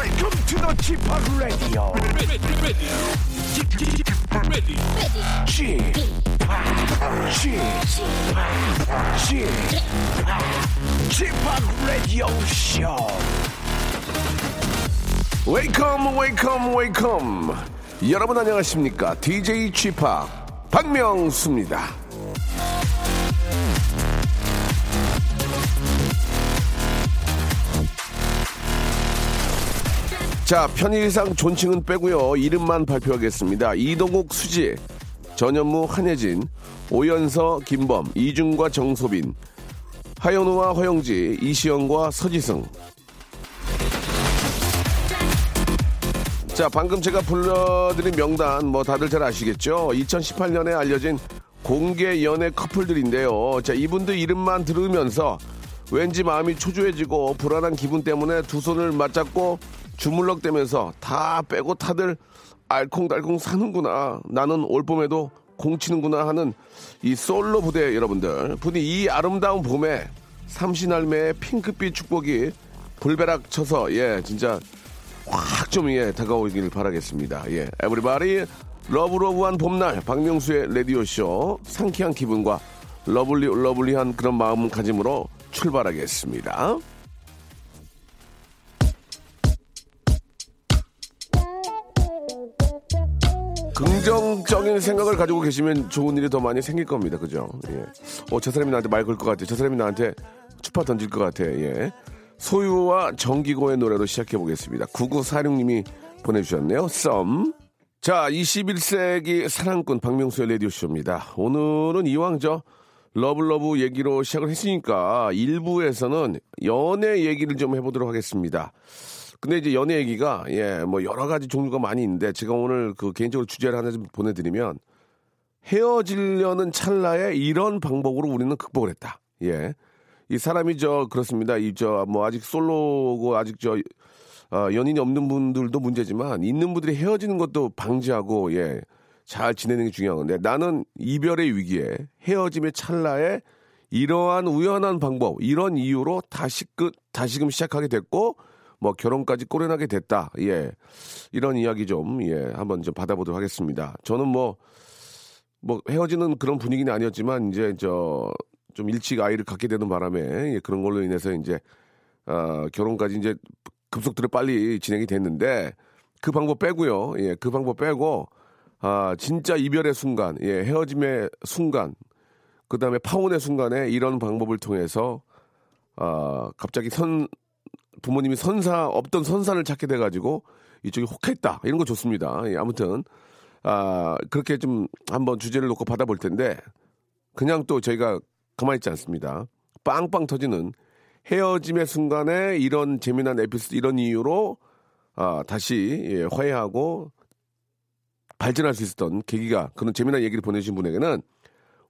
Welcome to the 츄팍 라디오. 츄팍 라디오 쇼. Welcome. 여러분 안녕하십니까? DJ 츄팍 박명수입니다. 자, 편의상 존칭은 빼고요. 이름만 발표하겠습니다. 이동욱, 수지, 전현무, 한혜진, 오연서, 김범, 이준과 정소빈, 하연우와 허영지, 이시영과 서지승. 자, 방금 제가 불러드린 명단 뭐 다들 잘 아시겠죠? 2018년에 알려진 공개 연애 커플들인데요. 자, 이분들 이름만 들으면서 왠지 마음이 초조해지고 불안한 기분 때문에 두 손을 맞잡고 주물럭대면서 다 빼고 다들 알콩달콩 사는구나, 나는 올 봄에도 공치는구나 하는 이 솔로 부대 여러분들, 부디 이 아름다운 봄에 삼신할매의 핑크빛 축복이 불벼락 쳐서 예 진짜 확 좀 예 다가오길 바라겠습니다. 예, 에브리바디 러브러브한 봄날 박명수의 라디오쇼, 상쾌한 기분과 러블리한 그런 마음가짐으로 출발하겠습니다. 긍정적인 생각을 가지고 계시면 좋은 일이 더 많이 생길 겁니다. 그죠? 예. 저 사람이 나한테 말 걸 것 같아. 저 사람이 나한테 츄팍 던질 것 같아. 예. 소유와 정기고의 노래로 시작해 보겠습니다. 9946님이 보내주셨네요. 썸. 자, 21세기 사랑꾼 박명수의 라디오쇼입니다. 오늘은 이왕 저 러블러브 얘기로 시작을 했으니까 1부에서는 연애 얘기를 좀 해보도록 하겠습니다. 근데 이제 연애 얘기가, 예, 뭐 여러 가지 종류가 많이 있는데, 제가 오늘 그 개인적으로 주제를 하나 좀 보내드리면, 헤어지려는 찰나에 이런 방법으로 우리는 극복을 했다. 예. 이 사람이 그렇습니다. 아직 솔로고, 아직 연인이 없는 분들도 문제지만, 있는 분들이 헤어지는 것도 방지하고, 예, 잘 지내는 게 중요한 건데, 나는 이별의 위기에, 헤어짐의 찰나에, 이러한 우연한 방법, 이런 이유로 다시금 시작하게 됐고, 뭐 결혼까지 꼬려나게 됐다. 예. 이런 이야기 좀 예, 한번 좀 받아보도록 하겠습니다. 저는 뭐 헤어지는 그런 분위기는 아니었지만 이제 좀 일찍 아이를 갖게 되는 바람에 예, 그런 걸로 인해서 이제 결혼까지 이제 급속도로 빨리 진행이 됐는데 그 방법 빼고요. 예. 그 방법 빼고 진짜 이별의 순간, 예, 헤어짐의 순간, 그다음에 파혼의 순간에 이런 방법을 통해서 갑자기 부모님이 없던 선산을 찾게 돼가지고 이쪽이 혹했다. 이런 거 좋습니다. 예, 아무튼, 그렇게 좀 한번 주제를 놓고 받아볼 텐데, 그냥 또 저희가 가만히 있지 않습니다. 빵빵 터지는 헤어짐의 순간에 이런 재미난 에피소드, 이런 이유로, 다시, 예, 화해하고 발전할 수 있었던 계기가, 그런 재미난 얘기를 보내주신 분에게는,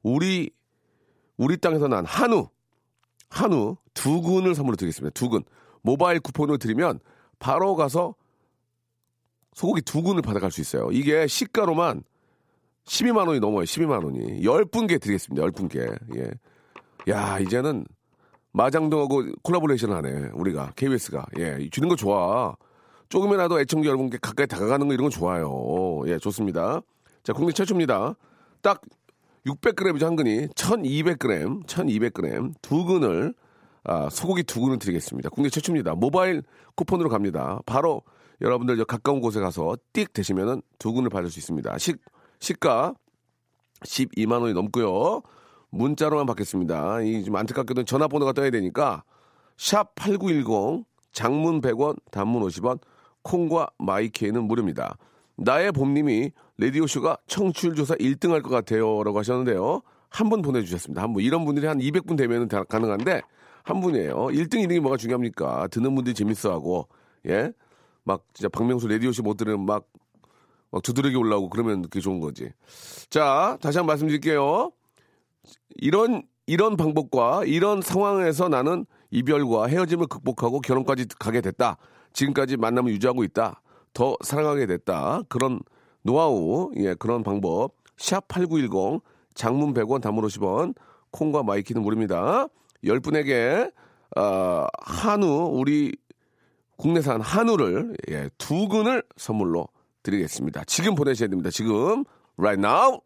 우리 땅에서 난 한우 2근을 선물로 드리겠습니다. 2근. 모바일 쿠폰을 드리면 바로 가서 소고기 2근을 받아갈 수 있어요. 이게 시가로만 12만 원이 넘어요. 12만 원이. 10분께 드리겠습니다. 10분께. 예. 야, 이제는 마장동하고 콜라보레이션을 하네. 우리가. KBS가. 예. 주는 거 좋아. 조금이라도 애청자 여러분께 가까이 다가가는 거 이런 거 좋아요. 예. 좋습니다. 자, 국내 최초입니다. 딱 600g이죠. 한 근이. 1200g. 2근을 소고기 2근을 드리겠습니다. 국내 최초입니다. 모바일 쿠폰으로 갑니다. 바로 여러분들 가까운 곳에 가서 띡 대시면은 2근을 받을 수 있습니다. 시가 12만 원이 넘고요. 문자로만 받겠습니다. 이 좀 안타깝게도 전화번호가 떠야 되니까 샵 8910 장문 100원, 단문 50원, 콩과 마이케이는 무료입니다. 나의 봄님이 라디오쇼가 청취율 조사 1등 할 것 같아요라고 하셨는데요. 한 분 보내주셨습니다. 한 분. 이런 분들이 한 200분 되면 다 가능한데 한 분이에요. 1등, 2등이 뭐가 중요합니까? 듣는 분들이 재밌어하고, 예? 막, 진짜 박명수 라디오쇼 못 들으면 막 두드러기 올라오고 그러면 그게 좋은 거지. 자, 다시 한번 말씀드릴게요. 이런 방법과 이런 상황에서 나는 이별과 헤어짐을 극복하고 결혼까지 가게 됐다. 지금까지 만남을 유지하고 있다. 더 사랑하게 됐다. 그런 노하우, 예, 그런 방법. 샵8910, 장문 100원, 단문 50원, 콩과 마이키는 모릅니다. 10분에게 한우 우리 국내산 한우를 예, 2근을 선물로 드리겠습니다. 지금 보내셔야 됩니다. 지금 right now.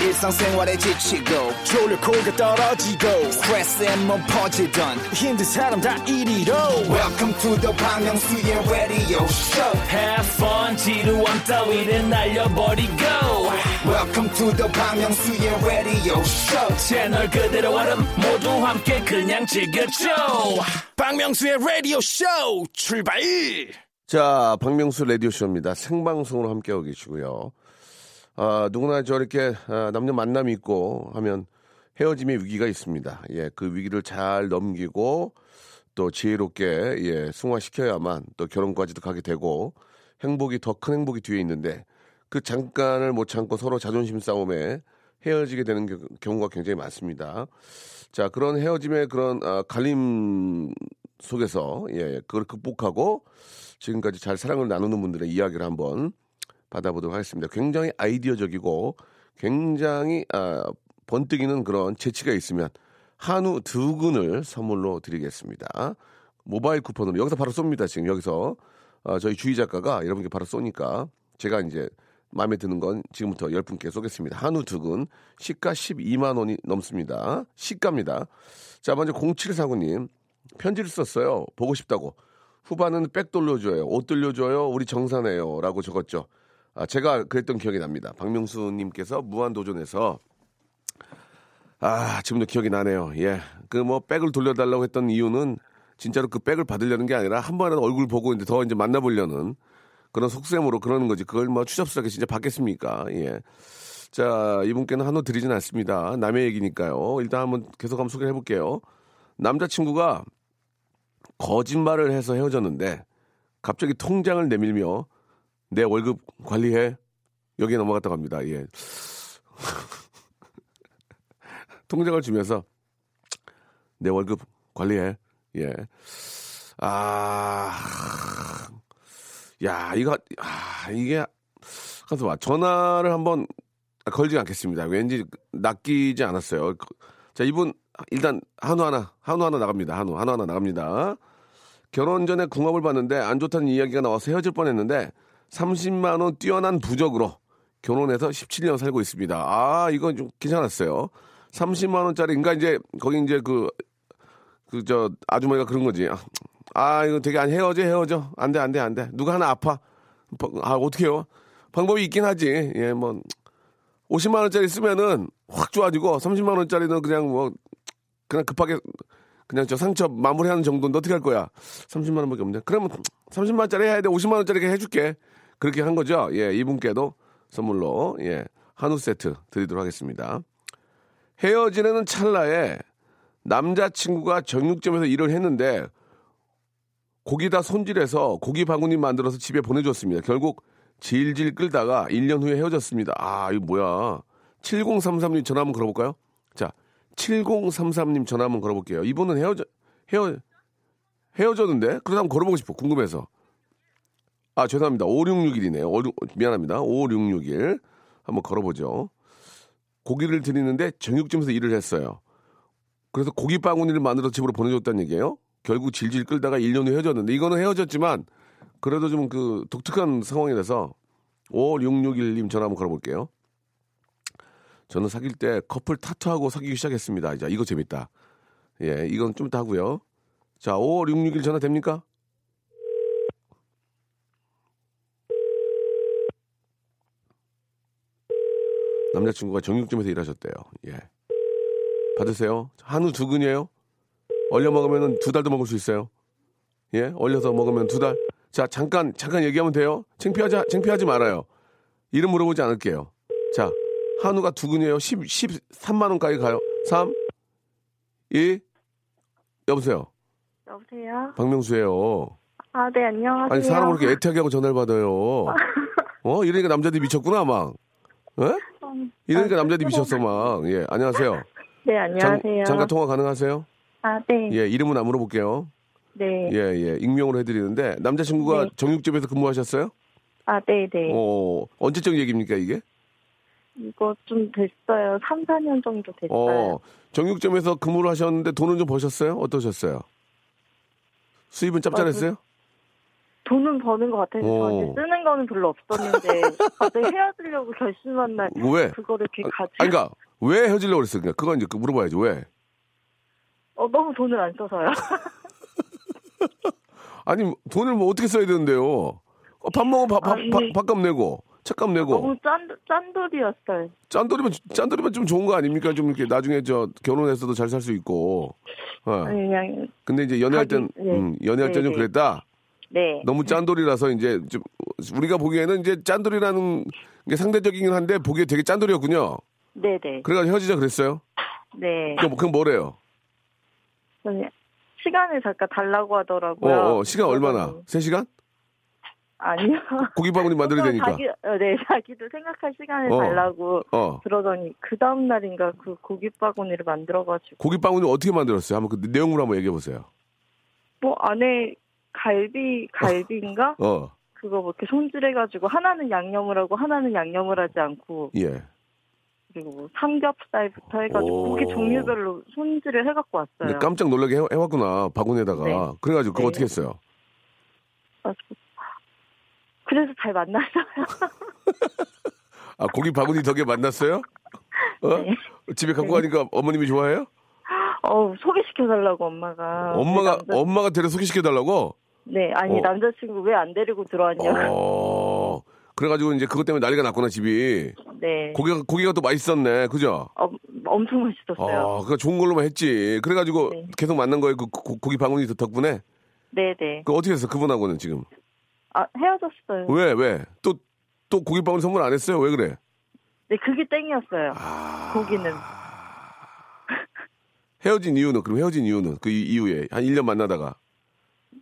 일상생활에 지치고 졸려 코가 떨어지고 스트레스에 몸 퍼지던 힘든 사람 다 이리로 Welcome to the 박명수의 radio show. Have fun 지루한 따위를 날려버리고 Welcome to the 박명수의 radio show. 채널 그대로 와름 모두 함께 그냥 즐겨줘. 박명수의 radio show 출발. 자, 박명수 라디오 쇼입니다. 생방송으로 함께하고 계시고요. 아, 누구나 저렇게 남녀 만남이 있고 하면 헤어짐의 위기가 있습니다. 예, 그 위기를 잘 넘기고 또 지혜롭게 예, 승화시켜야만 또 결혼까지도 가게 되고 행복이 더 큰 행복이 뒤에 있는데 그 잠깐을 못 참고 서로 자존심 싸움에 헤어지게 되는 경우가 굉장히 많습니다. 자, 그런 헤어짐의 그런 갈림 속에서 예, 그걸 극복하고 지금까지 잘 사랑을 나누는 분들의 이야기를 한번 받아보도록 하겠습니다. 굉장히 아이디어적이고 굉장히 번뜩이는 그런 재치가 있으면 한우 2근을 선물로 드리겠습니다. 모바일 쿠폰으로 여기서 바로 쏩니다. 지금 여기서 저희 주희 작가가 여러분께 바로 쏘니까 제가 이제 마음에 드는 건 지금부터 10분께 쏘겠습니다. 한우 2근 시가 12만 원이 넘습니다. 시가입니다. 자, 먼저 0749님 편지를 썼어요. 보고 싶다고. 후반은 백 돌려줘요. 옷 돌려줘요. 우리 정산해요. 라고 적었죠. 아, 제가 그랬던 기억이 납니다. 박명수님께서 무한도전에서 아 지금도 기억이 나네요. 예, 그 뭐 백을 돌려달라고 했던 이유는 진짜로 그 백을 받으려는 게 아니라 한 번은 얼굴 보고 이제 더 이제 만나보려는 그런 속셈으로 그러는 거지. 그걸 뭐 추잡스럽게 진짜 받겠습니까? 예. 자, 이분께는 한우 드리진 않습니다. 남의 얘기니까요. 일단 한번 계속 한번 소개를 해볼게요. 남자친구가 거짓말을 해서 헤어졌는데 갑자기 통장을 내밀며 내 월급 관리해. 여기에 넘어갔다고 합니다. 예. 통장을 주면서 내 월급 관리해. 예. 아, 야, 이거, 아, 이게, 가서 봐. 전화를 한번 걸지 않겠습니다. 왠지 낚이지 않았어요. 자, 이분, 일단 한우 하나 나갑니다. 한우 하나 나갑니다. 결혼 전에 궁합을 봤는데 안 좋다는 이야기가 나와서 헤어질 뻔 했는데 30만 원 뛰어난 부적으로 결혼해서 17년 살고 있습니다. 아, 이건 좀 괜찮았어요. 30만 원짜리, 그러니까 이제 거기 이제 그 아주머니가 그런 거지. 아, 이거 되게 헤어져. 안 돼. 누가 하나 아파. 아, 어떡해요? 방법이 있긴 하지. 예, 뭐 50만 원짜리 쓰면은 확 좋아지고 30만 원짜리는 그냥 뭐 그냥 급하게 그냥 저 상처 마무리하는 정도는 어떻게 할 거야? 30만 원밖에 없냐? 그러면 30만 원짜리 해야 돼. 50만 원짜리 해줄게. 그렇게 한 거죠. 예, 이분께도 선물로 예, 한우 세트 드리도록 하겠습니다. 헤어지는 찰나에 남자친구가 정육점에서 일을 했는데 고기 다 손질해서 고기 바구니 만들어서 집에 보내줬습니다. 결국 질질 끌다가 1년 후에 헤어졌습니다. 아, 이거 뭐야. 7033님 전화 한번 걸어볼까요? 자, 7033님 전화 한번 걸어볼게요. 이분은 헤어졌는데? 그래서 한번 걸어보고 싶어. 궁금해서. 아, 죄송합니다. 5661이네요. 미안합니다. 5661. 한번 걸어보죠. 고기를 드리는데 정육점에서 일을 했어요. 그래서 고기 바구니를 만들어서 집으로 보내줬다는 얘기예요. 결국 질질 끌다가 1년 후에 헤어졌는데 이거는 헤어졌지만 그래도 좀 그 독특한 상황이라서 5661님 전화 한번 걸어볼게요. 저는 사귈 때 커플 타투하고 사귀기 시작했습니다. 자, 이거 재밌다. 예, 이건 좀 이따 하고요. 자, 5661 전화 됩니까? 남자친구가 정육점에서 일하셨대요. 예. 받으세요. 한우 2근이에요. 얼려 먹으면 2달도 먹을 수 있어요. 예, 얼려서 먹으면 2달. 자, 잠깐 얘기하면 돼요. 창피하지 말아요. 이름 물어보지 않을게요. 자, 한우가 2근이에요. 13만 원까지 가요. 3, 2, 여보세요? 박명수예요. 아, 네, 안녕하세요. 아니, 사람을 이렇게 애타게 하고 전화를 받아요. 어? 이러니까 남자들이 미쳤구나, 막. 예? 이러니까 남자들이 미쳤어, 막. 예, 안녕하세요. 네, 안녕하세요. 잠깐 통화 가능하세요? 아, 네. 예, 이름은 안 물어볼게요. 네. 예, 예, 익명으로 해드리는데, 남자친구가 네. 정육점에서 근무하셨어요? 아, 네네. 어, 언제적 얘기입니까, 이게? 이거 좀 됐어요. 3, 4년 정도 됐어요. 어, 정육점에서 근무를 하셨는데 돈은 좀 버셨어요? 어떠셨어요? 수입은 짭짤했어요? 돈은 버는 것 같아서 저한테 쓰는 거는 별로 없었는데 갑자기 헤어지려고 결심한 날 왜? 그거를 이렇게 같이. 아니, 그러니까 왜 헤어지려고 그랬어? 그냥 그건 이제 물어봐야지 왜? 너무 돈을 안 써서요. 아니 돈을 뭐 어떻게 써야 되는데요? 밥 먹으면 밥값 내고 책값 내고. 너무 짠돌이였어요. 짠돌이면 좀 좋은 거 아닙니까? 좀 이렇게 나중에 저 결혼해서도 잘 살 수 있고. 어. 그냥. 근데 이제 연애할 땐 좀 그랬다. 네. 너무 짠돌이라서 이제 좀 우리가 보기에는 이제 짠돌이라는 게 상대적이긴 한데 보기에 되게 짠돌이었군요. 네네. 그래가지고 헤어지자 그랬어요? 네. 그럼 뭐래요? 시간을 잠깐 달라고 하더라고요. 시간 얼마나? 3시간? 아니요. 고기바구니 만들어야 되니까. 자기도 생각할 시간을 달라고 그러더니 그 다음 날인가 그 고기바구니를 만들어가지고. 고기바구니 어떻게 만들었어요? 한번 그 내용물 한번 얘기해 보세요. 뭐 안에 갈비인가? 그거 뭐 이렇게 손질해가지고 하나는 양념을 하고 하나는 양념을 하지 않고. 예. 그리고 뭐 삼겹살부터 해가지고 고기 종류별로 손질을 해갖고 왔어요. 근데 깜짝 놀라게 해왔구나 바구니에다가. 네. 그래가지고 그거 어떻게 했어요? 그래서 잘 만났어요. 아 고기 바구니 덕에 만났어요? 네. 집에 갖고 가니까 어머님이 좋아해요? 소개시켜달라고 엄마가. 엄마가 데려 소개시켜달라고? 네, 아니 남자친구 왜 안 데리고 들어왔냐고. 그래가지고 이제 그것 때문에 난리가 났구나 집이. 네. 고기가 또 맛있었네, 그죠? 엄청 맛있었어요. 그러니까 좋은 걸로만 했지. 그래가지고 계속 만난 거예요, 그 고기 바구니 덕분에. 네네. 그 어떻게 했어 그분하고는 지금? 헤어졌어요. 왜? 또 고기 바구니 선물 안 했어요? 왜 그래? 네, 그게 땡이었어요. 고기는. 헤어진 이유는 그 이후에 한 1년 만나다가.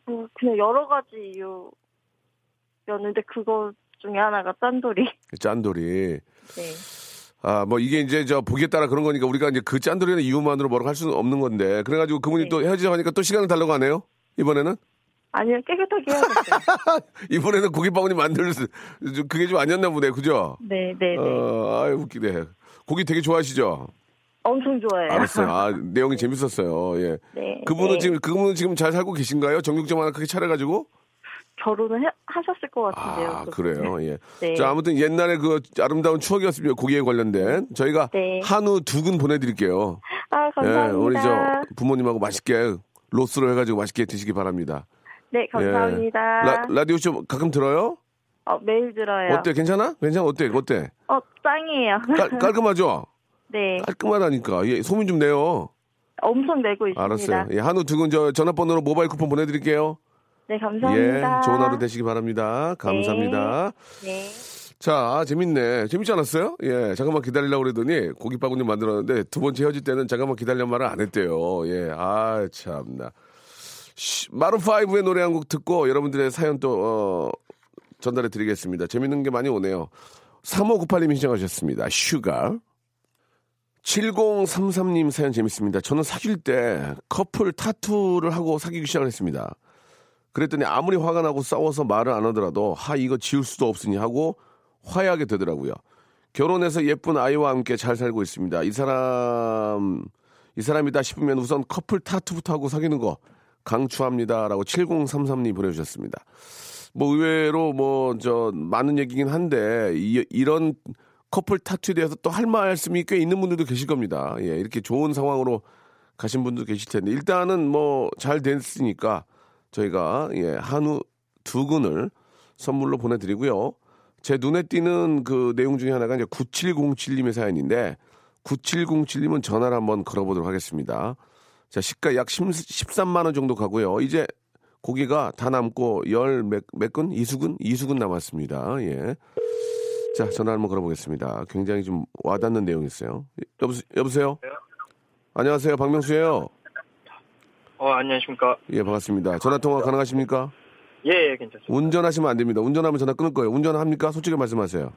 뭐 그냥 여러 가지 이유였는데 그거 중에 하나가 짠돌이. 네. 뭐 이게 이제 저 보기에 따라 그런 거니까 우리가 이제 그 짠돌이는 이유만으로 뭐라고 할 수는 없는 건데 그래가지고 그분이 또 헤어지자고 하니까 또 시간을 달라고 하네요 이번에는. 아니요, 깨끗하게 해야겠어요. 이번에는 고기바구니 그게 좀 아니었나 보네, 그죠? 네네네. 아유 웃기네. 고기 되게 좋아하시죠? 엄청 좋아해요. 알았어요. 내용이 재밌었어요. 예. 네. 그분은 지금 잘 살고 계신가요? 정육점 하나 크게 차려가지고? 결혼을 하셨을 것 같은데요. 그래요. 예. 네. 자, 아무튼 옛날에 그 아름다운 추억이었습니다. 고기에 관련된. 저희가 한우 2근 보내드릴게요. 감사합니다. 예, 우리 저 부모님하고 맛있게 로스로 해가지고 맛있게 드시기 바랍니다. 네, 감사합니다. 예. 라디오 좀 가끔 들어요? 매일 들어요. 어때? 괜찮아? 어때? 짱이에요. 깔끔하죠? 네. 깔끔하다니까. 예, 소문 좀 내요. 엄청 내고 있습니다. 알았어요. 예, 한우 2근 저 전화번호로 모바일 쿠폰 보내드릴게요. 네, 감사합니다. 예, 좋은 하루 되시기 바랍니다. 감사합니다. 네. 자, 재밌네. 재밌지 않았어요? 예, 잠깐만 기다리려고 그러더니 고깃바구니 만들었는데 두 번째 헤어질 때는 잠깐만 기다리란 말을 안 했대요. 예, 참나. 마룬5의 노래 한 곡 듣고 여러분들의 사연 또 전달해 드리겠습니다. 재밌는 게 많이 오네요. 3598님이 신청하셨습니다. 슈가. 7033님 사연 재밌습니다. 저는 사귈 때 커플 타투를 하고 사귀기 시작을 했습니다. 그랬더니 아무리 화가 나고 싸워서 말을 안 하더라도 이거 지울 수도 없으니 하고 화해하게 되더라고요. 결혼해서 예쁜 아이와 함께 잘 살고 있습니다. 이 사람이다 싶으면 우선 커플 타투부터 하고 사귀는 거 강추합니다라고 7033님 보내주셨습니다. 뭐 의외로 많은 얘기긴 한데 이런 커플 타투에 대해서 또 할 말씀이 꽤 있는 분들도 계실 겁니다. 예, 이렇게 좋은 상황으로 가신 분도 계실 텐데 일단은 잘 됐으니까. 저희가 한우 2근을 선물로 보내드리고요. 제 눈에 띄는 그 내용 중에 하나가 이제 9707님의 사연인데 9707님은 전화를 한번 걸어보도록 하겠습니다. 자, 시가 약 13만 원 정도 가고요. 이제 고기가 다 남고 몇 근? 2수근 남았습니다. 예. 자, 전화 한번 걸어보겠습니다. 굉장히 좀 와닿는 내용이 있어요. 여보세요? 안녕하세요, 박명수예요. 안녕하십니까. 예, 반갑습니다. 전화통화 가능하십니까? 예, 괜찮습니다. 운전하시면 안 됩니다. 운전하면 전화 끊을 거예요. 운전합니까? 솔직히 말씀하세요.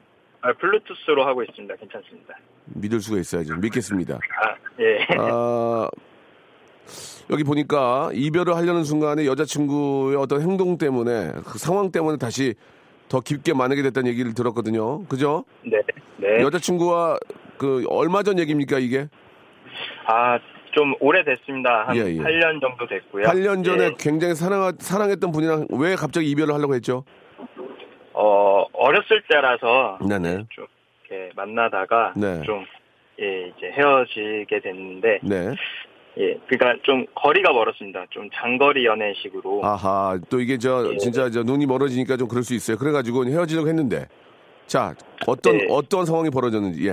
블루투스로 하고 있습니다. 괜찮습니다. 믿을 수가 있어야죠. 믿겠습니다. 예. 여기 보니까 이별을 하려는 순간에 여자친구의 어떤 행동 때문에, 그 상황 때문에 다시 더 깊게 만나게 됐다는 얘기를 들었거든요. 그죠? 네. 여자친구와 얼마 전 얘기입니까, 이게? 좀 오래됐습니다. 한 8년 정도 됐고요. 8년 전에 굉장히 사랑했던 분이랑 왜 갑자기 이별을 하려고 했죠? 어렸을 때라서 좀 이렇게 만나다가 좀 이제 헤어지게 됐는데 그러니까 좀 거리가 멀었습니다. 좀 장거리 연애식으로. 아하, 또 이게 진짜 눈이 멀어지니까 좀 그럴 수 있어요. 그래가지고 헤어지려고 했는데 자 어떤 상황이 벌어졌는지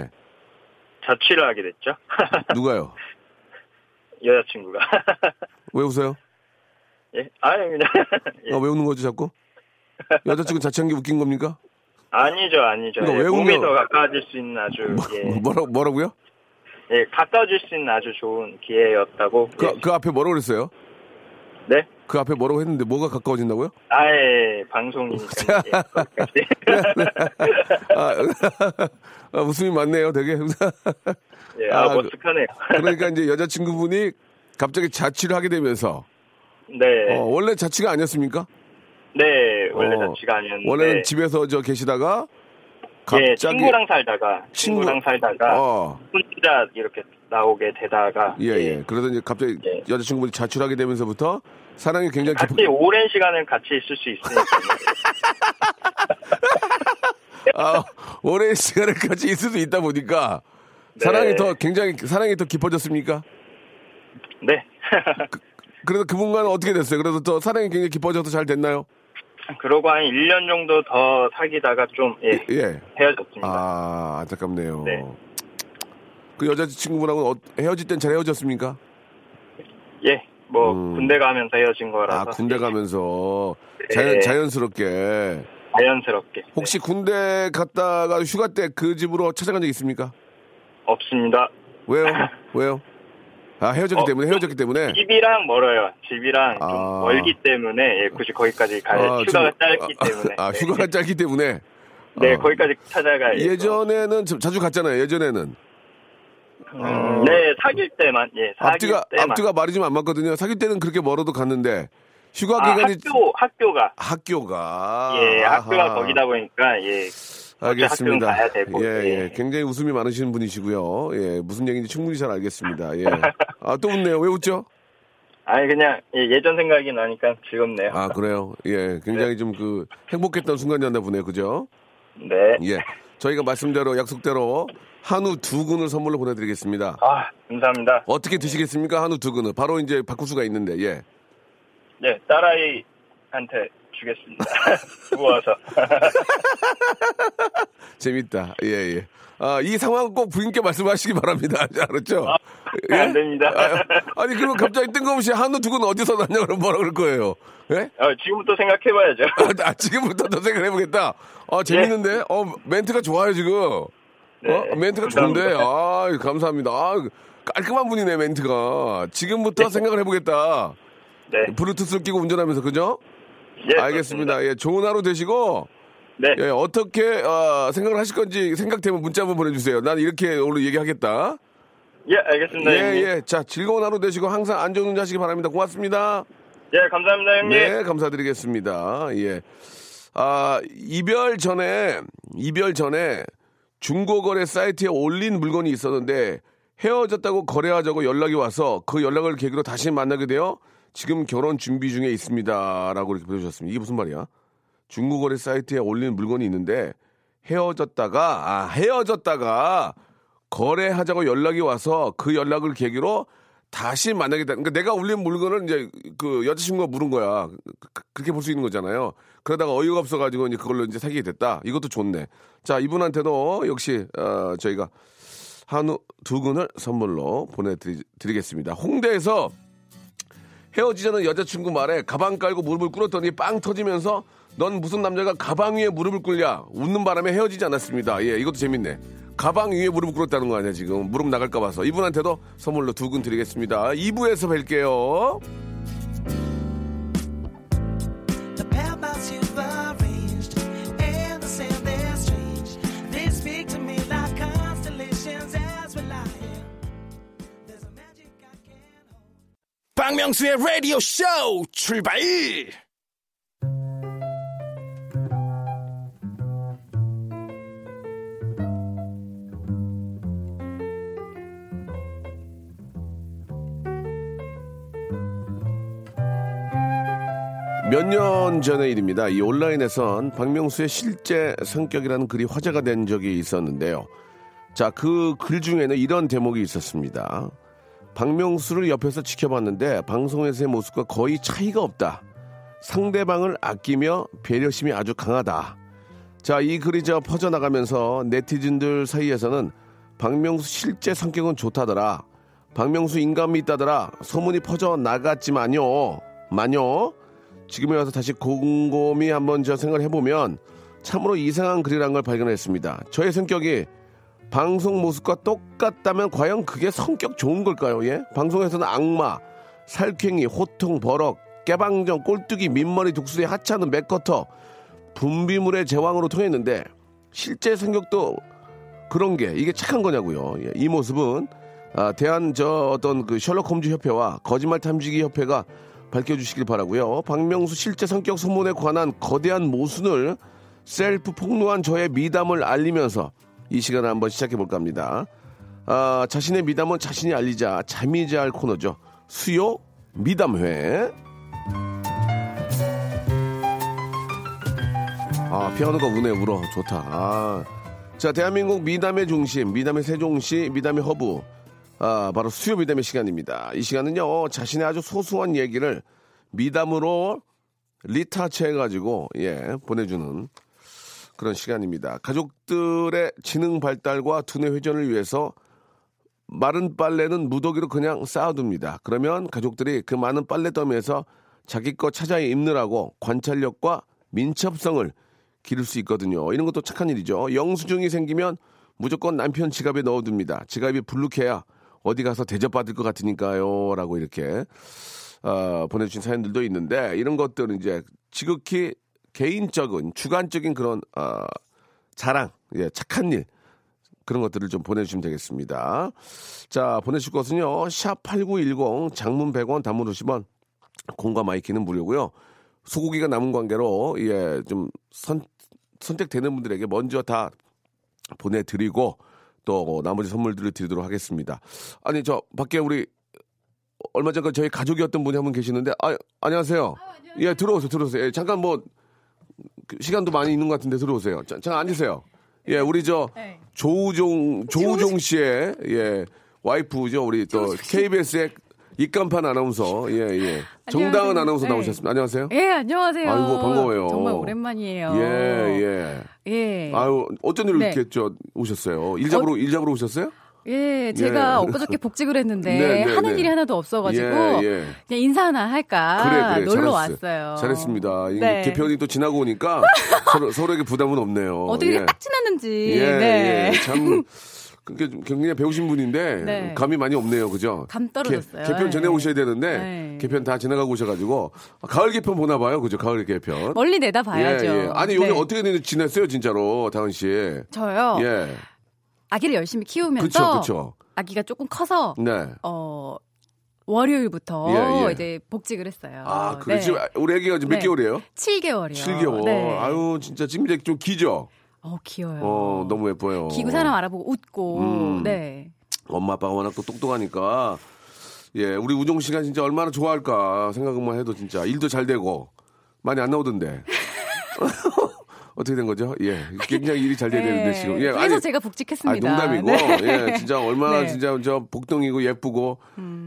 자취를 하게 됐죠. 누가요? 여자친구가. 왜 웃어요? 아니 그냥. 왜 웃는 거지 자꾸? 여자친구 자취한 게 웃긴 겁니까? 아니죠. 그러니까 몸이 더 가까워질 수 있는 아주 뭐라고요? 가까워질 수 있는 아주 좋은 기회였다고. 그 앞에 뭐라고 그랬어요? 네? 그 앞에 뭐라고 했는데 뭐가 가까워진다고요? 방송이니까. 웃음이 많네요, 되게. 머쓱하네요. 그러니까 이제 여자친구분이 갑자기 자취를 하게 되면서. 네. 원래 자취가 아니었습니까? 네, 원래 자취가 아니었는데. 원래는 집에서 계시다가. 갑자기 친구랑 살다가 혼자 이렇게 나오게 되다가 그러다 이제 갑자기 여자친구분이 자출하게 되면서부터 사랑이 굉장히 오랜 시간을 같이 있을 수 있으니까 오랜 시간을 같이 있을 수 있다 보니까 사랑이 더 깊어졌습니까? 네. 그래서 그분과는 어떻게 됐어요? 그래서 또 사랑이 굉장히 깊어져서 잘 됐나요? 그러고 한 1년 정도 더 사귀다가 좀 헤어졌습니다. 아, 안타깝네요. 네. 그 여자친구분하고 헤어질 땐 잘 헤어졌습니까? 군대 가면서 헤어진 거라서. 아, 군대 가면서 자연스럽게. 혹시 군대 갔다가 휴가 때 그 집으로 찾아간 적 있습니까? 없습니다. 왜요? 아, 헤어졌기 때문에? 집이랑 멀어요. 집이랑 좀 멀기 때문에, 굳이 거기까지 가야, 휴가가 짧기 때문에. 휴가가 짧기 때문에? 네, 거기까지 찾아가야. 예전에는, 자주 갔잖아요, 예전에는. 사귈 때만, 앞뒤가 말이 좀 안 맞거든요. 사귈 때는 그렇게 멀어도 갔는데, 휴가 기간이. 학교가. 학교가 거기다 보니까, 알겠습니다. 가야 되고, 굉장히 웃음이 많으신 분이시고요. 무슨 얘기인지 충분히 잘 알겠습니다. 아, 또 웃네요. 왜 웃죠? 아니 그냥 예전 생각이 나니까 즐겁네요. 아, 그래요. 굉장히 좀 그 행복했던 순간이었나 보네요. 그죠? 네. 저희가 말씀대로 약속대로 한우 2근을 선물로 보내드리겠습니다. 아, 감사합니다. 어떻게 드시겠습니까? 한우 2근을 바로 이제 바꿀 수가 있는데. 네, 딸아이한테. 주겠습니다. 부어서. 재밌다. 아, 이 상황 꼭 부인께 말씀하시기 바랍니다. 알았죠? 안 됩니다. 아니 그럼 갑자기 뜬금없이 한우 2근 어디서 났냐 그럼 뭐라 그럴 거예요? 지금부터 생각해봐야죠. 지금부터 생각해보겠다. 재밌는데? 멘트가 좋아요 지금. 멘트가 감사합니다. 좋은데. 감사합니다. 깔끔한 분이네 멘트가. 지금부터 생각을 해보겠다. 블루투스를 끼고 운전하면서 그죠? 알겠습니다. 그렇습니다. 좋은 하루 되시고 어떻게 생각을 하실 건지 생각되면 문자 한번 보내주세요. 난 이렇게 오늘 얘기하겠다. 알겠습니다. 형님. 자, 즐거운 하루 되시고 항상 안전 운전하시기 바랍니다. 고맙습니다. 감사합니다, 형님. 감사드리겠습니다. 아, 이별 전에 중고거래 사이트에 올린 물건이 있었는데 헤어졌다고 거래하자고 연락이 와서 그 연락을 계기로 다시 만나게 돼요. 지금 결혼 준비 중에 있습니다라고 이렇게 보내주셨습니다. 이게 무슨 말이야? 중고거래 사이트에 올린 물건이 있는데 헤어졌다가 거래하자고 연락이 와서 그 연락을 계기로 다시 만나게 된다. 그러니까 내가 올린 물건을 이제 그 여자친구가 물은 거야. 그렇게 볼 수 있는 거잖아요. 그러다가 어이가 없어가지고 이제 그걸로 이제 사귀게 됐다. 이것도 좋네. 자, 이분한테도 역시 저희가 한우 2근을 선물로 보내드리겠습니다. 홍대에서 헤어지자는 여자친구 말에 가방 깔고 무릎을 꿇었더니 빵 터지면서 넌 무슨 남자가 가방 위에 무릎을 꿇냐 웃는 바람에 헤어지지 않았습니다. 이것도 재밌네. 가방 위에 무릎을 꿇었다는 거 아니야 지금. 무릎 나갈까 봐서. 이분한테도 선물로 2근 드리겠습니다. 2부에서 뵐게요. 박명수의 라디오 쇼 출발! 몇 년 전의 일입니다. 이 온라인에선 박명수의 실제 성격이라는 글이 화제가 된 적이 있었는데요. 자, 그 글 중에는 이런 대목이 있었습니다. 박명수를 옆에서 지켜봤는데 방송에서의 모습과 거의 차이가 없다. 상대방을 아끼며 배려심이 아주 강하다. 자, 이 글이 저 퍼져나가면서 네티즌들 사이에서는 박명수 실제 성격은 좋다더라. 박명수 인간미 있다더라. 소문이 퍼져나갔지만요. 마녀. 지금에 와서 다시 곰곰이 한번 저 생각을 해보면 참으로 이상한 글이라는 걸 발견했습니다. 저의 성격이 방송 모습과 똑같다면 과연 그게 성격 좋은 걸까요? 예? 방송에서는 악마, 살쾡이, 호통, 버럭, 깨방정, 꼴뚜기, 민머리, 독수리, 하찮은 맥커터, 분비물의 제왕으로 통했는데 실제 성격도 그런 게 이게 착한 거냐고요. 예, 이 모습은 대한 저 어떤 그 셜록홈즈 협회와 거짓말 탐지기 협회가 밝혀주시길 바라고요. 박명수 실제 성격 소문에 관한 거대한 모순을 셀프 폭로한 저의 미담을 알리면서 이 시간을 한번 시작해볼까 합니다. 자신의 미담은 자신이 알리자 잠이 잘 코너죠. 수요 미담회. 아, 피아노가 우네, 울어. 좋다. 아. 자, 대한민국 미담의 중심, 미담의 세종시, 미담의 허브. 바로 수요 미담의 시간입니다. 이 시간은요, 자신의 아주 소소한 얘기를 미담으로 리타치해가지고, 예, 보내주는 그런 시간입니다. 가족들의 지능 발달과 두뇌 회전을 위해서 마른 빨래는 무더기로 그냥 쌓아둡니다. 그러면 가족들이 그 많은 빨래더미에서 자기 거 찾아 입느라고 관찰력과 민첩성을 기를 수 있거든요. 이런 것도 착한 일이죠. 영수증이 생기면 무조건 남편 지갑에 넣어둡니다. 지갑이 불룩해야 어디 가서 대접받을 것 같으니까요. 라고 이렇게 보내주신 사연들도 있는데, 이런 것들은 이제 지극히 개인적인, 주관적인 그런 자랑, 예, 착한 일, 그런 것들을 좀 보내주시면 되겠습니다. 자, 보내실 것은요. 샵8910 장문 100원, 단문 50원, 공과 마이키는 무료고요. 소고기가 남은 관계로 예, 좀 선택되는 분들에게 먼저 다 보내드리고 또 나머지 선물들을 드리도록 하겠습니다. 아니, 저 밖에 우리 얼마 전까지 저희 가족이었던 분이 한 분 계시는데, 아, 안녕하세요. 아, 안녕하세요. 예, 들어오세요. 예, 잠깐 뭐 시간도 많이 있는 것 같은데 들어오세요. 잠깐 앉으세요. 예, 우리 저 네. 조우종 씨의 예, 와이프죠. 우리 또 KBS의 입간판 아나운서, 예. 정다은 아나운서 나오셨습니다. 안녕하세요. 예, 안녕하세요. 아이고, 반가워요. 정말 오랜만이에요. 예. 아유, 어쩐 일로 이렇게 저 오셨어요? 일 잡으러 오셨어요? 예, 제가 엊그저께 복직을 했는데 하는 일이 하나도 없어가지고 그냥 인사 하나 할까 그래, 놀러 왔어요. 잘했습니다. 네. 개편이 또 지나고 오니까 서로에게 부담은 없네요. 어떻게 딱 지났는지. 참. 굉장히 배우신 분인데 감이 많이 없네요, 그죠? 감 떨어졌어요. 개편 전에 오셔야 되는데 개편 다 지나가고 오셔가지고 가을 개편 보나 봐요, 그죠? 가을 개편 멀리 내다 봐야죠. 아니 요즘 어떻게 지냈어요, 진짜로 다은 씨? 저요. 예. 아기를 열심히 키우면서 그쵸. 아기가 조금 커서 월요일부터 이제 복직을 했어요. 아, 그렇지. 우리 아기가 지금 몇 개월이에요? 7개월이요. 7개월. 네. 아유, 진짜 지금 이제 좀 기죠. 귀여워요. 너무 예뻐요. 기구 사람 알아보고 웃고. 네. 엄마 아빠가 워낙 또 똑똑하니까 예, 우리 우종 씨가 진짜 얼마나 좋아할까 생각만 해도 진짜 일도 잘 되고 많이 안 나오던데. 어떻게 된 거죠? 예, 굉장히 일이 잘 돼야 되는데 지금. 예, 그래서 제가 복직했습니다. 농담이고, 예, 진짜 얼마나 진짜 저 복덩이고 예쁘고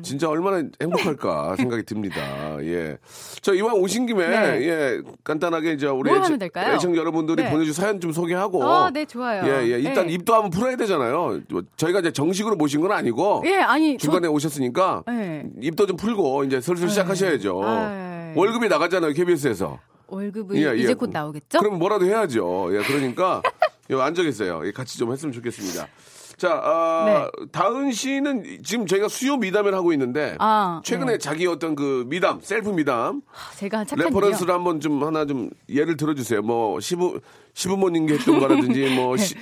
진짜 얼마나 행복할까 생각이 듭니다. 예, 저 이왕 오신 김에 예, 간단하게 이제 우리 애청 여러분들이 보내주신 사연 좀 소개하고. 네, 좋아요. 예, 일단 입도 한번 풀어야 되잖아요. 저희가 이제 정식으로 모신 건 아니고, 중간에 오셨으니까 입도 좀 풀고 이제 슬슬 시작하셔야죠. 월급이 나가잖아요, KBS에서. 월급이 이제 곧 나오겠죠? 그럼 뭐라도 해야죠. 예, 그러니까 앉아 계세요. 예, 같이 좀 했으면 좋겠습니다. 자, 다은 씨는 지금 저희가 수요 미담을 하고 있는데 최근에 자기 어떤 그 미담, 셀프 미담, 제가 착한 레퍼런스를 한번 좀 하나 좀 예를 들어주세요. 뭐 시부모님께 했던 거라든지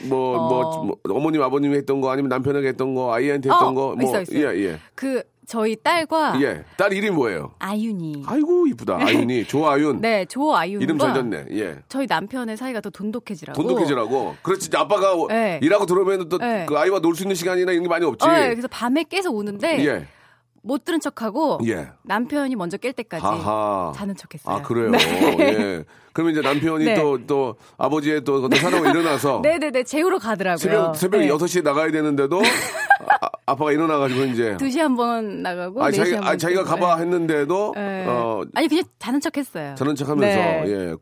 뭐 어머님 아버님이 했던 거 아니면 남편에게 했던 거 아이한테 했던 거 뭐 있어요. 그 저희 딸과 딸 이름이 뭐예요? 아윤이. 아이고 이쁘다. 아윤이. 조아윤. 네, 조아윤. 이름 잘 졌네. 예. 저희 남편의 사이가 더 돈독해지라고. 그렇지. 아빠가 일하고 들어오면 또 그 아이와 놀 수 있는 시간이나 이런 게 많이 없지. 그래서 밤에 깨서 오는데 못 들은 척하고 예. 남편이 먼저 깰 때까지 아하. 자는 척했어요. 아 그래요. 네. 예. 그러면 이제 남편이 또 아버지의 또 어떤 사람으로 일어나서 네네네 재우러 가더라고요. 새벽 네. 6시에 나가야 되는데도 아빠가 일어나가지고 이제 2시 한번 나가고 아니, 4시 자기가, 한번 자기가 가봐 했는데도 네. 아니 그냥 자는 척했어요. 자는 척하면서 네. 예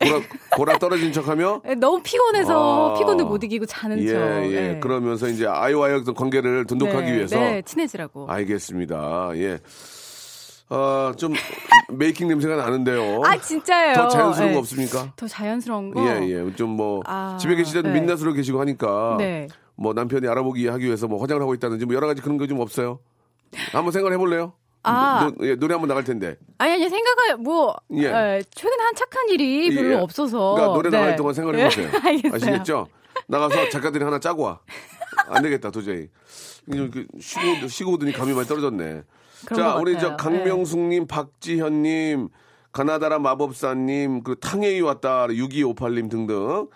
고라 떨어진 척하며 너무 피곤해서 아. 피곤을 못 이기고 자는 예, 척. 예예 네. 그러면서 이제 아이와의 관계를 돈독하기 네. 위해서 네 친해지라고. 알겠습니다. 예. 좀 메이킹 냄새가 나는데요. 아 진짜요. 더 자연스러운 네. 거 없습니까? 더 자연스러운 거. 예예. 좀 뭐 집에 계시다 네. 민낯으로 계시고 하니까. 네. 뭐 남편이 알아보기 하기 위해서 뭐 화장을 하고 있다든지 뭐 여러 가지 그런 거 좀 없어요. 한번 생각을 해볼래요? 아 예, 노래 한번 나갈 텐데. 아니 생각을 뭐 예. 최근에 한 착한 일이 별로 예. 없어서. 그러니까 노래 나갈 네. 동안 생각을 해보세요. 알겠어요. 아시겠죠? 나가서 작가들이 하나 짜고 와. 안 되겠다 도저히. 쉬고 오더니 감이 많이 떨어졌네. 자 우리 저 강명숙님, 네. 박지현님, 가나다라 마법사님, 그 탕웨이 왔다 6258님 등등.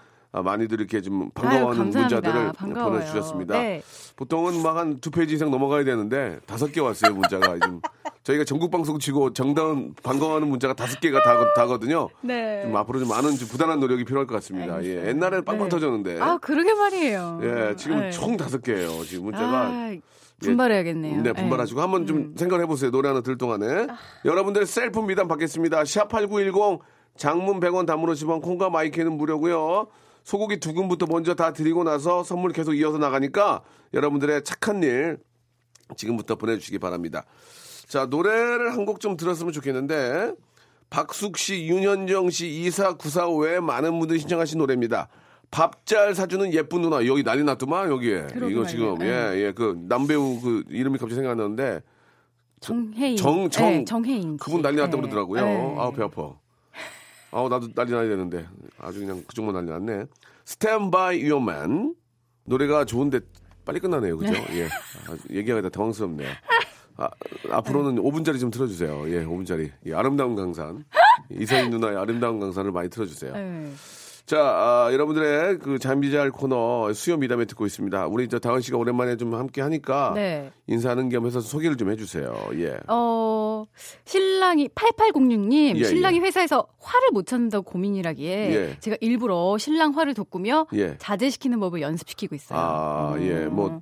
많이들 이렇게 좀 반가워하는 문자들을 보내주셨습니다. 네. 보통은 막 한 2페이지 이상 넘어가야 되는데 5개 왔어요 문자가. 지금 저희가 전국 방송 치고 정다은 반가워하는 문자가 5개가 다거든요. 네. 좀 앞으로 좀 많은 좀 부단한 노력이 필요할 것 같습니다. 예, 옛날에 빵빵 네. 터졌는데. 아 그러게 말이에요. 예, 지금 네. 총 5개예요. 지금 문자가. 아, 분발해야겠네요. 예, 네, 분발하시고 한번 좀 생각해보세요. 노래 하나 들 동안에. 여러분들 셀프 미담 받겠습니다. #8910 장문 100원 단문 50원 콩과 마이크는 무료고요. 소고기 2근부터 먼저 다 드리고 나서 선물 계속 이어서 나가니까 여러분들의 착한 일 지금부터 보내주시기 바랍니다. 자, 노래를 한 곡 좀 들었으면 좋겠는데 박숙 씨, 윤현정 씨, 2494 외에 많은 분들이 신청하신 노래입니다. 밥 잘 사주는 예쁜 누나. 여기 난리 났더만 여기에. 이거 지금 예예 그 남배우 그 이름이 갑자기 생각났는데 정혜인. 네, 정혜인. 그분 난리 났다고 네. 그러더라고요. 아우 배 아파. 아우 나도 난리 나야 되는데 아주 그냥 그쪽만 난리 났네. Stand by your man 노래가 좋은데 빨리 끝나네요, 그죠? 예. 아, 얘기하기가 당황스럽네요. 아, 앞으로는 5분짜리 좀 틀어주세요. 예, 5분짜리 예, 아름다운 강산 이서인 누나의 아름다운 강산을 많이 틀어주세요. 자, 여러분들의 그 잠비잘 코너 수요 미담에 듣고 있습니다. 우리 저 다은 씨가 오랜만에 좀 함께 하니까 네. 인사하는 겸해서 소개를 좀 해주세요. 예. 신랑이 8806님 예, 신랑이 예. 회사에서 화를 못 참는다고 고민이라기에 예. 제가 일부러 신랑 화를 돋구며 예. 자제시키는 법을 연습시키고 있어요. 아, 예, 뭐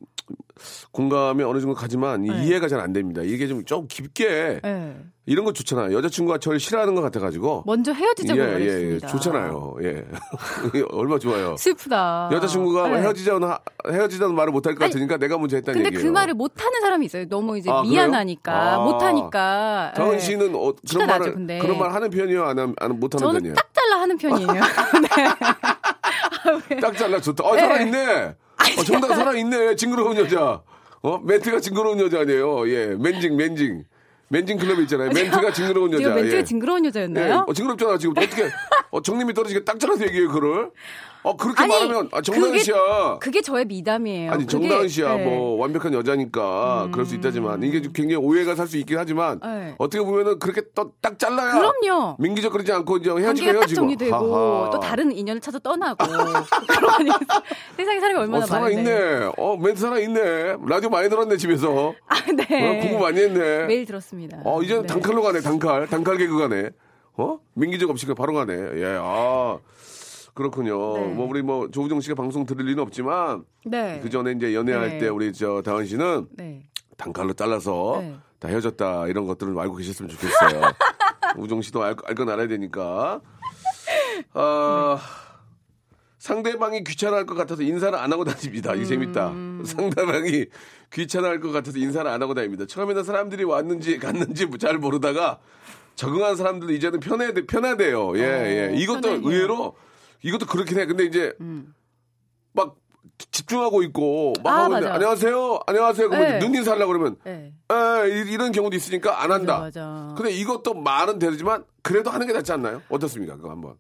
공감이 어느 정도 가지만 네. 이해가 잘 안 됩니다. 이게 좀 깊게 네. 이런 거 좋잖아요. 여자친구가 저를 싫어하는 것 같아가지고 먼저 헤어지자고 그랬습니다. 예, 좋잖아요. 예, 얼마 좋아요. 슬프다. 여자친구가 네. 헤어지자는 말을 못할 것 같으니까 아니, 내가 먼저 했다는 얘기예요. 근데 그 말을 못하는 사람이 있어요. 너무 이제 미안하니까 못하니까. 다은 씨는 네. 그런 말을 근데. 그런 말 하는 편이에요? 안 못하는 저는 편이에요? 저는 딱 잘라 하는 편이에요. 네. 딱 잘라 좋다. 네. 살아있네. 정답 살아있네. 징그러운 여자. 멘트가 징그러운 여자 아니에요. 예. 맨징 클럽 있잖아요. 멘트가 징그러운 여자. 지금 멘트가 예. 징그러운 여자였나요? 예. 징그럽잖아. 지금 어떻게. 정님이 떨어지게 딱 잘라서 얘기해요. 그걸. 그렇게 아니, 말하면. 정다은 씨야. 그게 저의 미담이에요. 아니, 정다은 씨야. 네. 뭐 완벽한 여자니까 그럴 수 있다지만. 이게 굉장히 오해가 살 수 있긴 하지만. 네. 어떻게 보면은 그렇게 딱 잘라야. 그럼요. 민기적 그러지 않고 이제 헤어지고. 딱 정리되고. 하하. 또 다른 인연을 찾아 떠나고. 그러니 세상에 사람이 얼마나 많은데. 살아있네. 멘트 살아있네. 라디오 많이 들었네 집에서. 아, 네. 공부 많이 했네. 매일 들었습니다. 이제는 네. 단칼로 가네. 단칼 개그 가네. 민기적 없이 바로 가네. 예, 그렇군요. 네. 뭐 우리 조우종 씨가 방송 들을 리는 없지만 네. 그 전에 이제 연애할 네. 때 우리 저 다은 씨는 네. 단칼로 잘라서 네. 다 헤어졌다 이런 것들을 알고 계셨으면 좋겠어요. 우종 씨도 알 건 알아야 되니까. 상대방이 귀찮아할 것 같아서 인사를 안 하고 다닙니다. 이거 재밌다. 상대방이 귀찮아할 것 같아서 인사를 안 하고 다닙니다. 처음에는 사람들이 왔는지 갔는지 잘 모르다가. 적응한 사람들도 이제는 편하대요. 예, 예. 이것도 편해요. 의외로, 이것도 그렇긴 해. 근데 이제, 막, 집중하고 있고, 막 하고 있는데, 안녕하세요. 그러면 눈 인사하려고 그러면, 이런 경우도 있으니까 안 한다. 맞아. 근데 이것도 말은 되지만, 그래도 하는 게 낫지 않나요? 어떻습니까? 그거 한번.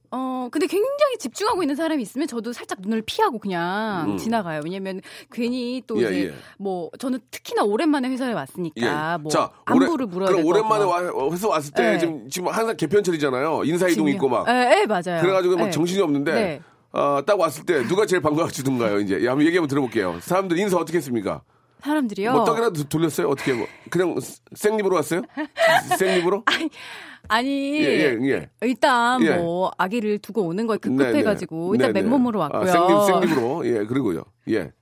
근데 굉장히 집중하고 있는 사람이 있으면 저도 살짝 눈을 피하고 그냥 지나가요. 왜냐면 괜히 또 이제 뭐 저는 특히나 오랜만에 회사에 왔으니까 뭐 자, 안부를 물어야 되고. 오랜만에 회사 왔을 때 지금 항상 개편철이잖아요. 인사이동 있고 막. 예, 맞아요. 그래가지고 막 정신이 없는데 딱 왔을 때 누가 제일 반가워지던가요? 이제 한번 얘기 한번 들어볼게요. 사람들 인사 어떻게 했습니까? 사람들이요. 뭐 떡이라도 돌렸어요? 어떻게 뭐 그냥 생립으로 왔어요? 생립으로? 아니 예. 일단 예. 뭐 아기를 두고 오는 거에 급급해가지고 네네. 일단 네네. 맨몸으로 왔고요. 아, 생립으로 예 그리고요 예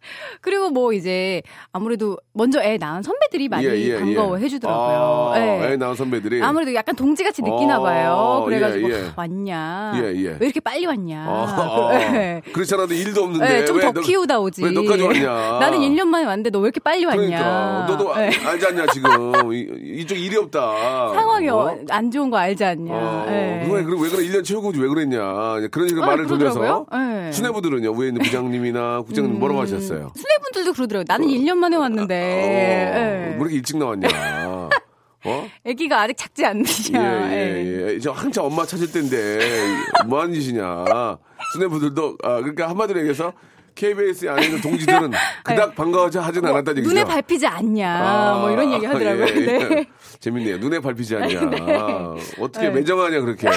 그리고 뭐 이제 아무래도 먼저 애 낳은 선배들이 많이 반가워해 주더라고요. 애 낳은 선배들이 아무래도 약간 동지같이 느끼나 봐요. 그래가지고 왔냐? 왜 이렇게 빨리 왔냐? 그렇잖아도 일도 없는데 좀 더 키우다 오지. 왜 너까지 왔냐? 나는 1년 만에 왔는데 너 왜 이렇게 빨리 왔냐? 그러니까 너도 알지 않냐 지금 이쪽 일이 없다. 상황이 안 좋은 거 알지 않냐? 그럼 왜 그래 1년 채우고 왜 그랬냐? 그런 식으로 말을 돌려서 수뇌부들은요 위에 있는 부장님이나 국장님 뭐라고 하셨어요? 수뇌부들도 그러더라고요. 나는 1년 만에 왔는데 왜 이렇게 일찍 나왔냐? 아기가 아직 작지 않느냐? 저 한참 엄마 찾을 때인데 뭐 하는 짓이냐? 수뇌부들도 그러니까 한마디로 얘기해서. KBS 안에 있는 동지들은 그닥 반가워하지 하진 않았다는 얘기죠. 눈에 밟히지 않냐. 뭐 이런 얘기 하더라고요. 네. 재밌네요. 눈에 밟히지 않냐. 네. 어떻게 매정하냐 그렇게.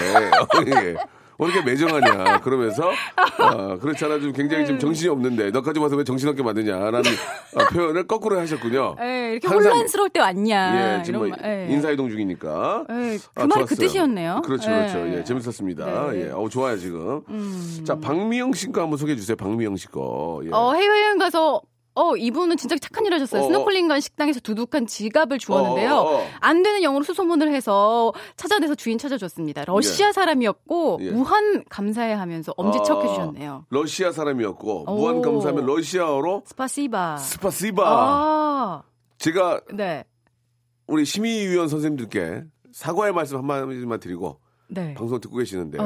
어떻게 매정하냐 그러면서 그렇잖아 좀 굉장히 좀 정신이 없는데 너까지 와서 왜 정신없게 만드냐라는 표현을 거꾸로 하셨군요. 네, 이렇게 항상, 혼란스러울 때 왔냐. 예, 지금 인사이동 중이니까. 그 말이 그 뜻이었네요. 그렇죠. 예, 재밌었습니다. 네. 좋아요 지금. 자 박미영 씨 거 한번 소개해 주세요. 박미영 씨 거. 예. 해외여행 가서. 이분은 진짜 착한 일 하셨어요. 스노클링 간 식당에서 두둑한 지갑을 주었는데요. 안 되는 영어로 수소문을 해서 찾아내서 주인 찾아줬습니다. 러시아 사람이었고 무한 감사해하면서 엄지척 해주셨네요. 러시아 사람이었고 무한 감사하면 러시아어로 스파시바. 제가 우리 심의위원 선생님들께 사과의 말씀 한마디만 드리고 방송 듣고 계시는데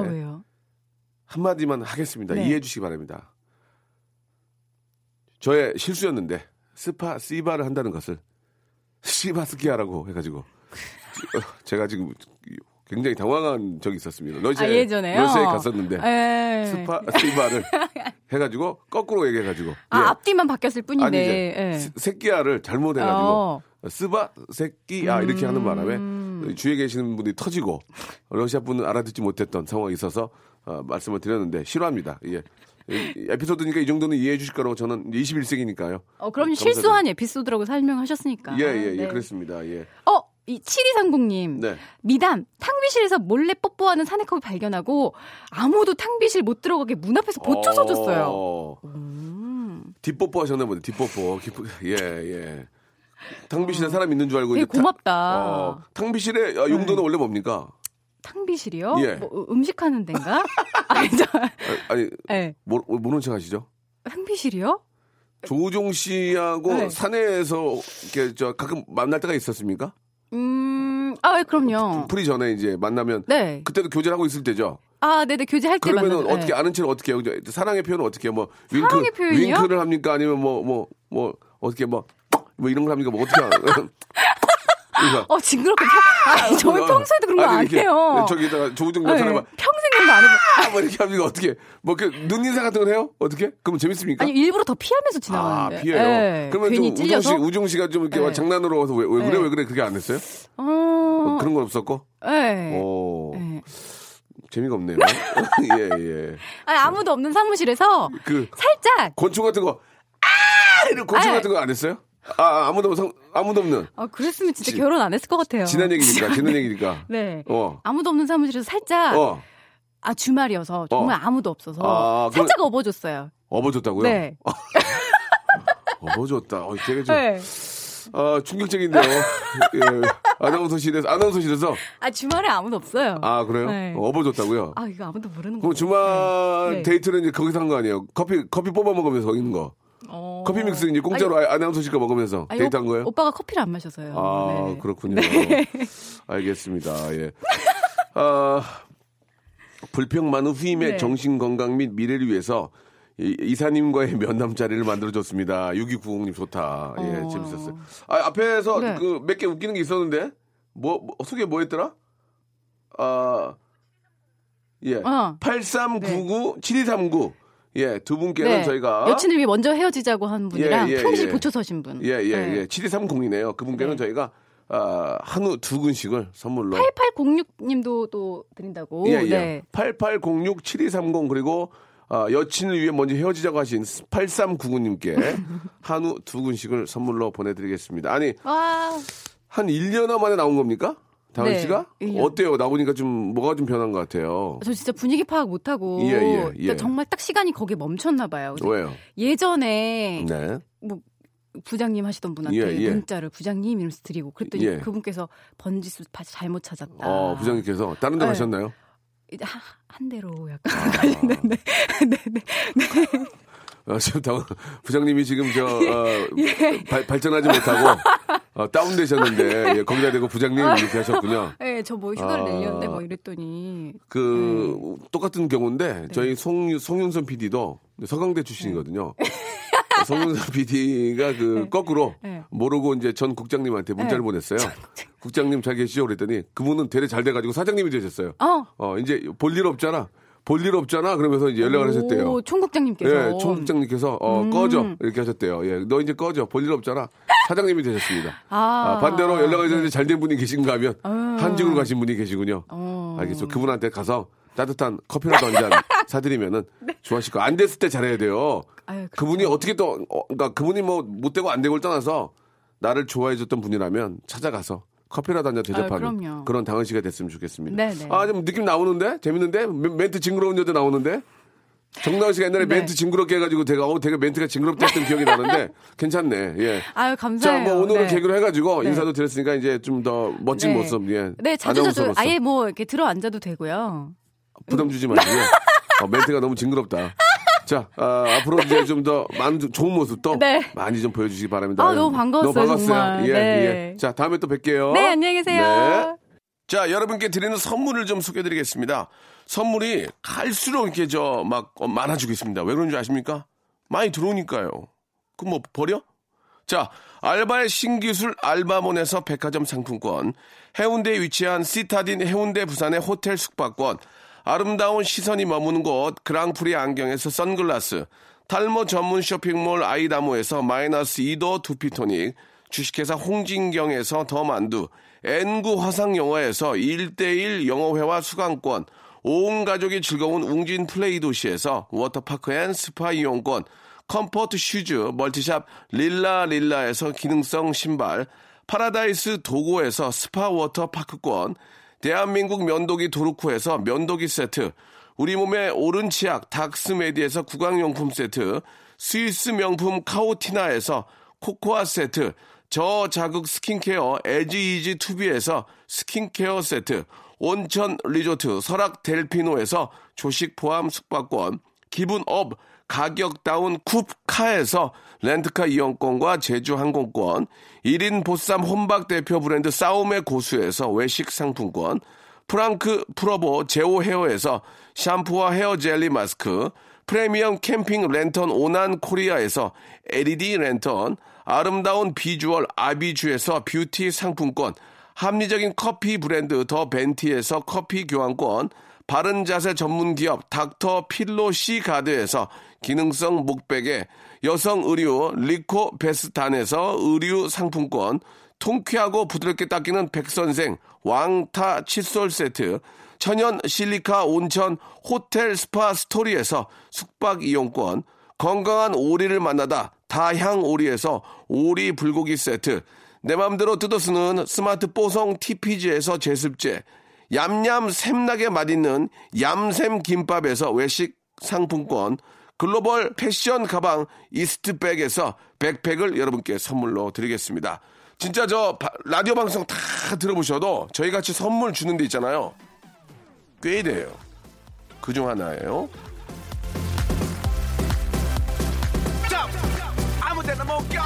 한마디만 하겠습니다. 이해해 주시기 바랍니다. 저의 실수였는데 스파 씨바를 한다는 것을 시바스키아라고 해가지고 제가 지금 굉장히 당황한 적이 있었습니다. 러시아에 갔었는데 스파 씨바를 해가지고 거꾸로 얘기해가지고 앞뒤만 바뀌었을 뿐인데 아니 이제 새끼아를 잘못해가지고 스바 새끼아 이렇게 하는 바람에 주위에 계시는 분이 터지고 러시아 분은 알아듣지 못했던 상황이 있어서 말씀을 드렸는데 싫어합니다. 에피소드니까 이 정도는 이해해 주실 거라고 저는 21세기니까요. 그럼 실수한 에피소드라고 설명하셨으니까. 그렇습니다. 이 7230님. 미담, 탕비실에서 몰래 뽀뽀하는 사내컵을 발견하고 아무도 탕비실 못 들어가게 문 앞에서 보초서 줬어요. 뒷뽀뽀 하셨나 보네. 뒷뽀뽀. 탕비실에 사람 있는 줄 알고. 되게 고맙다. 탕비실의 용도는 원래 뭡니까? 탕비실이요? 뭐, 음식하는 데인가? 아니 모른 척 하시죠? 탕비실이요? 조우종 씨하고 사내에서 이렇게 가끔 만날 때가 있었습니까? 그럼요. 풀이 전에 이제 만나면 그때도 교제를 하고 있을 때죠. 네네 교제할 때 만나면 어떻게 아는 체를 어떻게 해요? 사랑의 표현은 어떻게 해요? 뭐 윙크를 합니까? 아니면 뭐 어떻게 뭐 이런 걸 합니까? 뭐 어떻게 하는? 징그럽게. 저희 평소에도 그런 거 안 해요. 저기다가 조우종 같은 사람 평생 그런 거 안 해요. 뭐 이렇게 합니까? 어떻게? 뭐 눈 인사 같은 걸 해요? 어떻게? 그럼 재밌습니까? 아니 일부러 더 피하면서 지나가는데. 피해요. 그러면 좀 우종 씨가 좀 이렇게 장난으로 와서 왜 그래 그렇게 안 했어요? 그런 건 없었고. 재미가 없네요. 아니, 아무도 없는 사무실에서 살짝 곤충 같은 거. 곤충 같은 거 안 했어요? 아무도 없는. 그랬으면 진짜 결혼 안 했을 것 같아요. 지난 얘기니까. 아무도 없는 사무실에서 살짝. 주말이어서 정말 아무도 없어서 살짝 업어줬어요. 업어줬다고요? 네. 업어줬다. 되게 좀. 충격적인데요. 아나운서실에서. 주말에 아무도 없어요. 그래요? 업어줬다고요? 이거 아무도 모르는 거. 그럼 주말 데이트는 이제 거기서 한 거 아니에요? 커피 뽑아 먹으면서 거기 있는 거. 커피 믹스 이제 공짜로 아나운서 씨가 먹으면서 데이트한 거예요? 오빠가 커피를 안 마셔서요. 그렇군요. 알겠습니다. 불평 많은 후임의 정신 건강 및 미래를 위해서 이사님과의 면담 자리를 만들어줬습니다. 6290님 좋다. 재밌었어요. 앞에서 그 몇 개 웃기는 게 있었는데 뭐 소개 뭐였더라? 8399 7239 두 분께는 저희가 여친을 위해 먼저 헤어지자고 한 분이랑 평생 보초서신 분. 7230이네요. 그분께는 저희가 한우 2근씩을 선물로. 8806님도 또 드린다고. 8806 7230 그리고 여친을 위해 먼저 헤어지자고 하신 8399님께 한우 2근씩을 선물로 보내드리겠습니다. 아니, 한 1년 만에 나온 겁니까? 다은 네, 씨가? 1년. 어때요? 나오니까 좀 뭐가 좀 변한 것 같아요. 저 진짜 분위기 파악 못하고 그러니까 정말 딱 시간이 거기에 멈췄나 봐요. 왜요? 예전에 네, 뭐 부장님 하시던 분한테 문자를 부장님 이러면서 드리고 그랬더니 그분께서 번지수 잘못 찾았다. 부장님께서 다른 데 가셨나요? 한 대로 약간 가시는데. 네. 지금 부장님이 지금 저 발전하지 못하고 다운되셨는데 거기다 대고 부장님 이렇게 하셨군요. 네, 저 뭐 휴가를 내려는데 뭐 이랬더니 그 똑같은 경우인데 네, 저희 송윤선 PD도 서강대 출신이거든요. 송윤선 PD가 그 거꾸로 모르고 이제 전 국장님한테 문자를 보냈어요. 국장님 잘 계시죠? 그랬더니 그분은 되레 잘 돼가지고 사장님이 되셨어요. 이제 볼 일 없잖아. 그러면서 이제 연락을 하셨대요. 총국장님께서. 예, 총국장님께서 꺼져 이렇게 하셨대요. 예, 너 이제 꺼져 볼 일 없잖아. 사장님이 되셨습니다. 반대로 연락을 했는데 잘된 분이 계신가 하면 한직으로 가신 분이 계시군요. 알겠어. 그분한테 가서 따뜻한 커피라도 한잔 사드리면은 좋아하실 거. 안 됐을 때 잘해야 돼요. 아유, 그분이 어떻게 또 그러니까 그분이 뭐 못 되고 안 되고를 떠나서 나를 좋아해줬던 분이라면 찾아가서 커피라도 한잔 대접하는 그런 다은 씨가 됐으면 좋겠습니다. 네네. 좀 느낌 나오는데? 재밌는데? 멘트 징그러운 여자 나오는데? 정다은 씨가 옛날에 멘트 징그럽게 해가지고 되게 멘트가 징그럽게 했던 기억이 나는데 괜찮네. 예. 아유, 감사해요. 자, 뭐 오늘은 개그로 해가지고 인사도 드렸으니까 이제 좀 더 멋진 모습. 예. 네, 자주 아예 뭐 이렇게 들어 앉아도 되고요. 부담 주지 마시고. 멘트가 너무 징그럽다. 자, 앞으로 이제 좀 더 좋은 모습 또 많이 좀 보여주시기 바랍니다. 너무 반가웠어요. 정말. 예. 자, 다음에 또 뵐게요. 네, 안녕히 계세요. 네. 자, 여러분께 드리는 선물을 좀 소개해드리겠습니다. 선물이 갈수록 이렇게 많아지고 있습니다. 왜 그런지 아십니까? 많이 들어오니까요. 그럼 뭐 버려? 자, 알바의 신기술 알바몬에서 백화점 상품권, 해운대에 위치한 시타딘 해운대 부산의 호텔 숙박권, 아름다운 시선이 머무는 곳 그랑프리 안경에서 선글라스, 탈모 전문 쇼핑몰 아이다모에서 마이너스 2도 두피토닉, 주식회사 홍진경에서 더만두, N9 화상영어에서 1:1 영어회화 수강권, 온 가족이 즐거운 웅진 플레이 도시에서 워터파크 앤 스파 이용권, 컴포트 슈즈 멀티샵 릴라릴라에서 기능성 신발, 파라다이스 도고에서 스파 워터파크권, 대한민국 면도기 도루코에서 면도기 세트, 우리 몸의 오른 치약 닥스메디에서 구강용품 세트, 스위스 명품 카오티나에서 코코아 세트, 저자극 스킨케어 에지이지 투비에서 스킨케어 세트, 온천 리조트 설악 델피노에서 조식 포함 숙박권, 기분 업 가격 다운 쿱카에서 렌트카 이용권과 제주항공권, 1인 보쌈 혼박 대표 브랜드 싸움의 고수에서 외식 상품권, 프랑크 프로보 제오 헤어에서 샴푸와 헤어 젤리 마스크, 프리미엄 캠핑 랜턴 오난 코리아에서 LED 랜턴, 아름다운 비주얼 아비주에서 뷰티 상품권, 합리적인 커피 브랜드 더 벤티에서 커피 교환권, 바른 자세 전문 기업 닥터 필로 시 가드에서 기능성 목베개, 여성 의류 리코 베스탄에서 의류 상품권, 통쾌하고 부드럽게 닦이는 백선생 왕타 칫솔 세트, 천연 실리카 온천 호텔 스파 스토리에서 숙박 이용권, 건강한 오리를 만나다 다향 오리에서 오리 불고기 세트, 내 맘대로 뜯어 쓰는 스마트 뽀송 TPG에서 제습제, 얌얌 샘나게 맛있는 얌샘 김밥에서 외식 상품권, 글로벌 패션 가방 이스트백에서 백팩을 여러분께 선물로 드리겠습니다. 진짜 라디오 방송 다 들어보셔도 저희같이 선물 주는 데 있잖아요. 꽤 돼요. 그중 하나예요. 아무데나 못 가.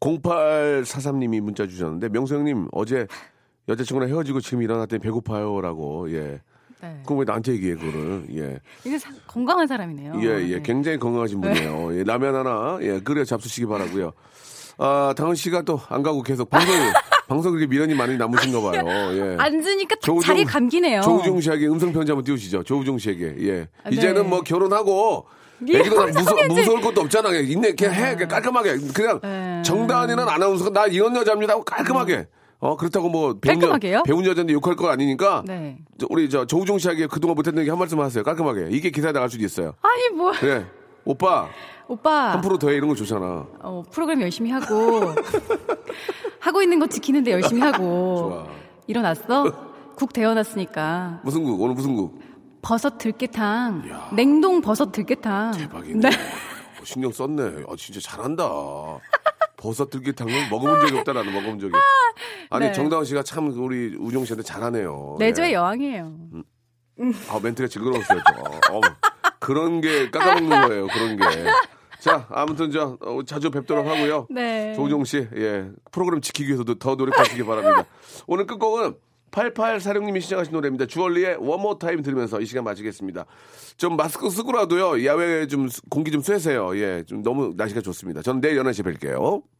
0843님이 문자 주셨는데, 명수 형님 어제 여자친구랑 헤어지고 지금 일어났더니 배고파요라고. 예. 네. 그럼 왜 나한테 얘기해 그거를? 예. 이게 건강한 사람이네요. 예. 네. 굉장히 건강하신 분이에요. 네. 예, 라면 하나 끓여 잡수시기 바라고요. 다은 씨가 또 안 가고 계속 방송 이렇게 미련이 많이 남으신가 봐요. 예. 앉으니까 자리 감기네요. 조우종 씨에게 음성 편지 한번 띄우시죠. 조우종 씨에게. 예. 아, 네. 이제는 뭐 결혼하고. 애기도 무서울 것도 없잖아. 그냥 있네, 그냥 해. 그냥 깔끔하게. 그냥 정다은이는 아나운서가 나 이런 여자입니다 하고 깔끔하게. 그렇다고 뭐 배운 여자인데 욕할 거 아니니까 네. 우리 저 조우종 씨에게 그동안 못했던 게 한 말씀 하세요. 깔끔하게. 이게 기사에 나갈 수도 있어요. 아니 뭐. 네. 오빠. 3% 더해 이런 거 좋잖아. 프로그램 열심히 하고 하고 있는 거 지키는데 열심히 하고. 좋아. 일어났어? 국 데워놨으니까. 무슨 국? 오늘 무슨 국? 버섯 들깨탕. 이야. 냉동 버섯 들깨탕. 대박이네. 네. 신경 썼네. 아 진짜 잘한다. 버섯 들깨탕은 먹어본 적이 없다라는 먹어본 적이. 아니 네. 정다은 씨가 참 우리 우종 씨한테 잘하네요. 내조의 네. 여왕이에요. 아 멘트가 징그러웠어요. 그런 게 깎아먹는 거예요. 그런 게. 자 아무튼 저 자주 뵙도록 하고요. 네. 조우종 씨 예 프로그램 지키기 위해서도 더 노력하시기 바랍니다. 오늘 끝곡은 8846님이 시작하신 노래입니다. 주얼리의 One More Time 들으면서 이 시간 마치겠습니다. 좀 마스크 쓰고라도요. 야외에 좀 공기 좀 쐬세요. 예, 좀 너무 날씨가 좋습니다. 전 내일 11시에 뵐게요.